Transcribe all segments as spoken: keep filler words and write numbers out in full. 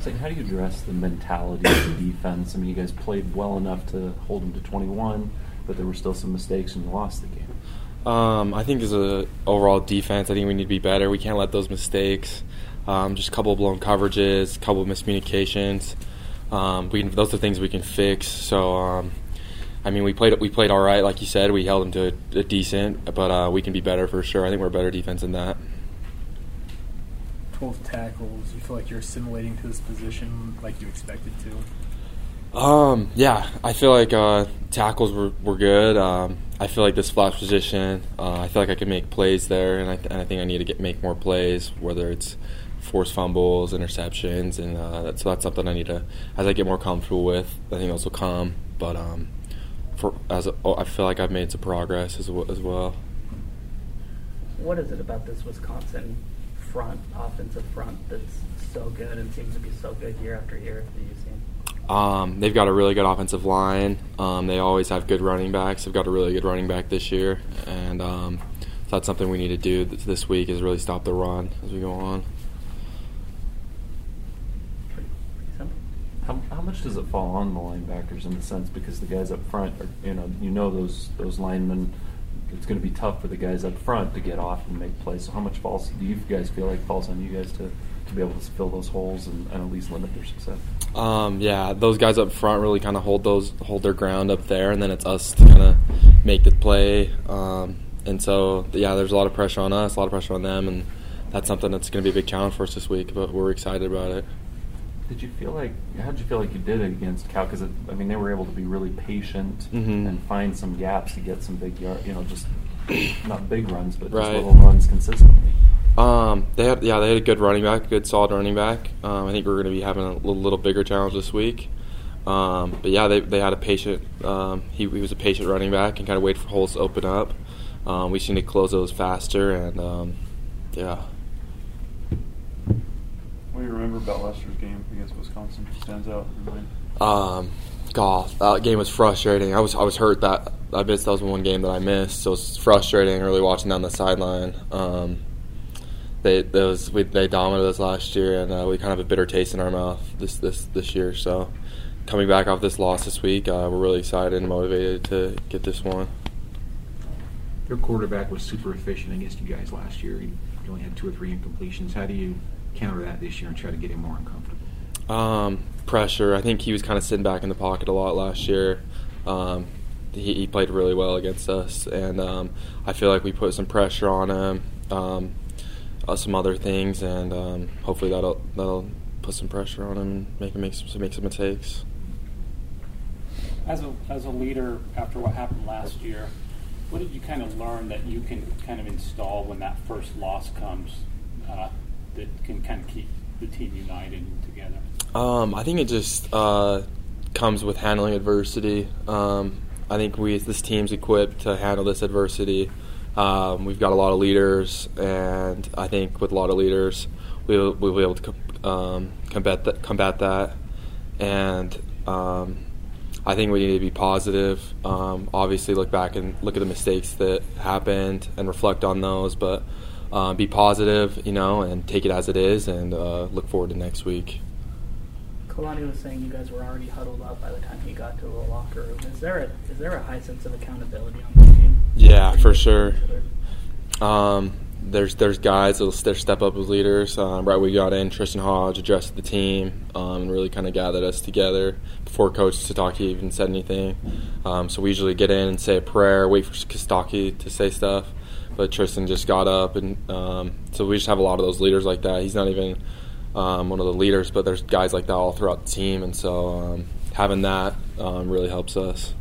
So how do you address the mentality of the defense? I mean, you guys played well enough to hold them to twenty-one, but there were still some mistakes and you lost the game. Um, I think as a overall defense, I think we need to be better. We can't let those mistakes, um, just a couple of blown coverages, a couple of miscommunications. Um, we can, those are things we can fix. So, um, I mean, we played we played all right, like you said. We held them to a, a decent, but uh, we can be better for sure. I think we're a better defense than that. Twelve tackles. You feel like you're assimilating to this position like you expected to? Um, yeah, I feel like uh, tackles were were good. Um, I feel like this flash position, uh, I feel like I could make plays there, and I th- and I think I need to get make more plays, whether it's forced fumbles, interceptions, and uh, that's, so that's something I need to, as I get more comfortable with. I think those will come, but um, for as a, I feel like I've made some progress as well, as well. What is it about this Wisconsin front, offensive front, that's so good and seems to be so good year after year that you've seen? Um, they've got a really good offensive line. Um, they always have good running backs. They've got a really good running back this year, and um, so that's something we need to do th- this week is really stop the run as we go on. Pretty, pretty simple. How, how much does it fall on the linebackers in the sense because the guys up front, are, you know, you know those those linemen. It's going to be tough for the guys up front to get off and make plays. So how much falls do you guys feel like falls on you guys to, to be able to fill those holes and, and at least limit their success? Um, yeah, those guys up front really kind of hold those hold their ground up there, and then it's us to kind of make the play. Um, and so, yeah, there's a lot of pressure on us, a lot of pressure on them, and that's something that's going to be a big challenge for us this week, but we're excited about it. Did you feel like how did you feel like you did it against Cal? Because I mean, they were able to be really patient mm-hmm. and find some gaps to get some big yard, you know, just not big runs, but right. just little runs consistently. Um, they had yeah, they had a good running back, good solid running back. Um, I think we're going to be having a little, little bigger challenge this week. Um, but yeah, they they had a patient. Um, he, he was a patient running back and kind of waited for holes to open up. Um, we just need to close those faster, and um, yeah. What do you remember about last year's game against Wisconsin? Stands out in your mind? Um, God, that game was frustrating. I was I was hurt that I missed. That was one game that I missed. So it was frustrating. Really watching down the sideline. Um, they those we, they dominated us last year, and uh, we kind of have a bitter taste in our mouth this this this year. So coming back off this loss this week, uh, we're really excited and motivated to get this one. Your quarterback was super efficient against you guys last year. You only had two or three incompletions. How do you counter that this year and try to get him more uncomfortable? Um, pressure. I think he was kind of sitting back in the pocket a lot last year. Um, he, he played really well against us, and um, I feel like we put some pressure on him, um, uh, some other things, and um, hopefully that'll that'll put some pressure on him and make him make some make some mistakes. As a as a leader, after what happened last year, what did you kind of learn that you can kind of install when that first loss comes? Uh, that can kind of keep the team united and together? Um, I think it just uh, comes with handling adversity. Um, I think we this team's equipped to handle this adversity. Um, we've got a lot of leaders, and I think with a lot of leaders, we'll, we'll be able to com- um, combat, that, combat that. And um, I think we need to be positive. Um, obviously, look back and look at the mistakes that happened and reflect on those, but Uh, be positive, you know, and take it as it is, and uh, look forward to next week. Kalani was saying you guys were already huddled up by the time he got to the locker room. Is there a is there a high sense of accountability on this team? Yeah, for sure. Um, there's there's guys that'll step up as leaders. Um, right, we got in Tristan Hodge addressed the team um, and really kind of gathered us together before Coach Sitake even said anything. Um, so we usually get in and say a prayer, wait for Sitake to say stuff. But Tristan just got up, and um, so we just have a lot of those leaders like that. He's not even um, one of the leaders, but there's guys like that all throughout the team, and so um, having that um, really helps us.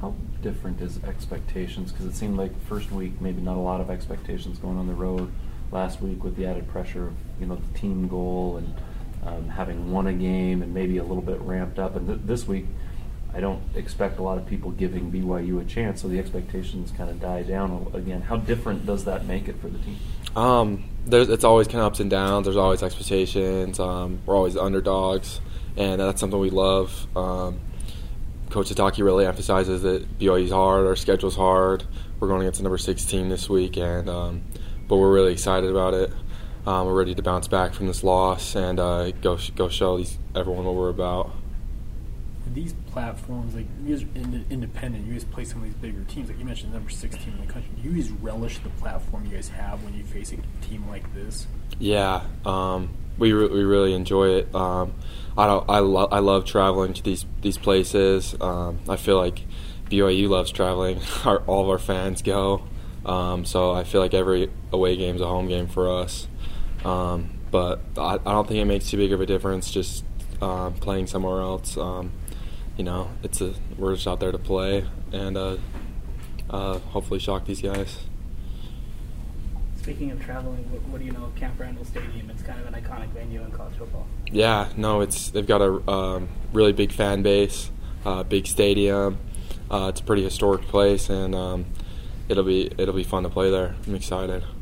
How different is expectations? Because it seemed like first week, maybe not a lot of expectations going on the road. Last week with the added pressure of, you know, the team goal and um, having won a game and maybe a little bit ramped up, and th- this week, I don't expect a lot of people giving B Y U a chance, so the expectations kind of die down again. How different does that make it for the team? Um, there's, it's always kind of ups and downs. There's always expectations. Um, we're always underdogs, and that's something we love. Um, Coach Sitake really emphasizes that B Y U's hard, our schedule's hard. We're going against number sixteen this week, and um, but we're really excited about it. Um, we're ready to bounce back from this loss and uh, go go show these, everyone what we're about. These platforms, like you guys are independent, you guys play some of these bigger teams. Like you mentioned, the number six team in the country. Do you guys relish the platform you guys have when you face a team like this? Yeah, um, we re- we really enjoy it. Um, I don't. I love. I love traveling to these these places. Um, I feel like B Y U loves traveling. Our, all of our fans go. Um, so I feel like every away game is a home game for us. Um, but I, I don't think it makes too big of a difference. Just uh, playing somewhere else. Um, you know, it's a we're just out there to play and uh, uh, hopefully shock these guys. Speaking of traveling, what, what do you know of Camp Randall Stadium? It's kind of an iconic venue in college football. Yeah, no, it's they've got a um, really big fan base, uh, big stadium. Uh, it's a pretty historic place, and um, it'll be it'll be fun to play there. I'm excited.